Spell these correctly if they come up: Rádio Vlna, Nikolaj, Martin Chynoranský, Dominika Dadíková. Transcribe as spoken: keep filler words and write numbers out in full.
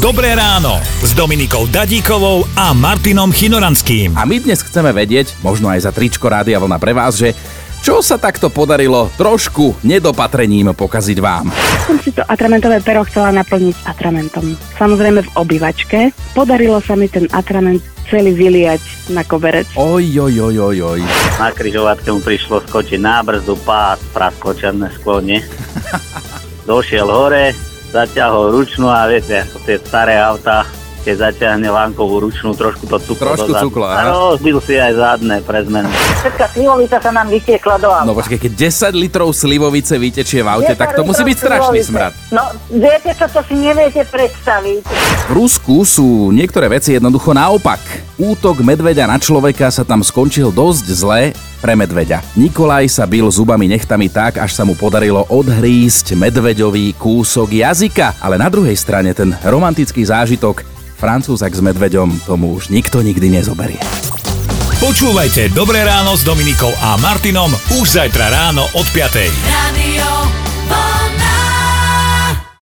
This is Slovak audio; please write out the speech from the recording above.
Dobré ráno s Dominikou Dadíkovou a Martinom Chynoranským. A my dnes chceme vedieť, možno aj za tričko Rádia Vlna pre vás, že čo sa takto podarilo trošku nedopatrením pokaziť vám. Som si to atramentové pero chcela naplniť atramentom. Samozrejme v obývačke. Podarilo sa mi ten atrament celý vyliať na koberec. Oj, oj, oj, oj, oj. Na križovatke mu prišlo skočiť na brzdu, pás, praskočané sklone. Došiel hore, zaťahol ručnú a viete, ako tie staré autá, keď zaťahne lankovú ručnú, trošku to cuklo trošku dozadu. Cuklo, a rozbil si aj zadné pre zmenu. Všetká slivovica sa nám vytiekla do auta. No počkej, keď desať litrov slivovice vytečie v aute, tak to musí byť strašný smrad. No viete, čo to si neviete predstaviť. V Rusku sú niektoré veci jednoducho naopak. Útok medveďa na človeka sa tam skončil dosť zle pre medveďa. Nikolaj sa bil zubami nechtami tak, až sa mu podarilo odhrísť medveďový kúsok jazyka. Ale na druhej strane ten romantický zážitok Francúzak s medveďom tomu už nikto nikdy nezoberie. Počúvajte Dobré ráno s Dominikou a Martinom už zajtra ráno od piatej. Rádio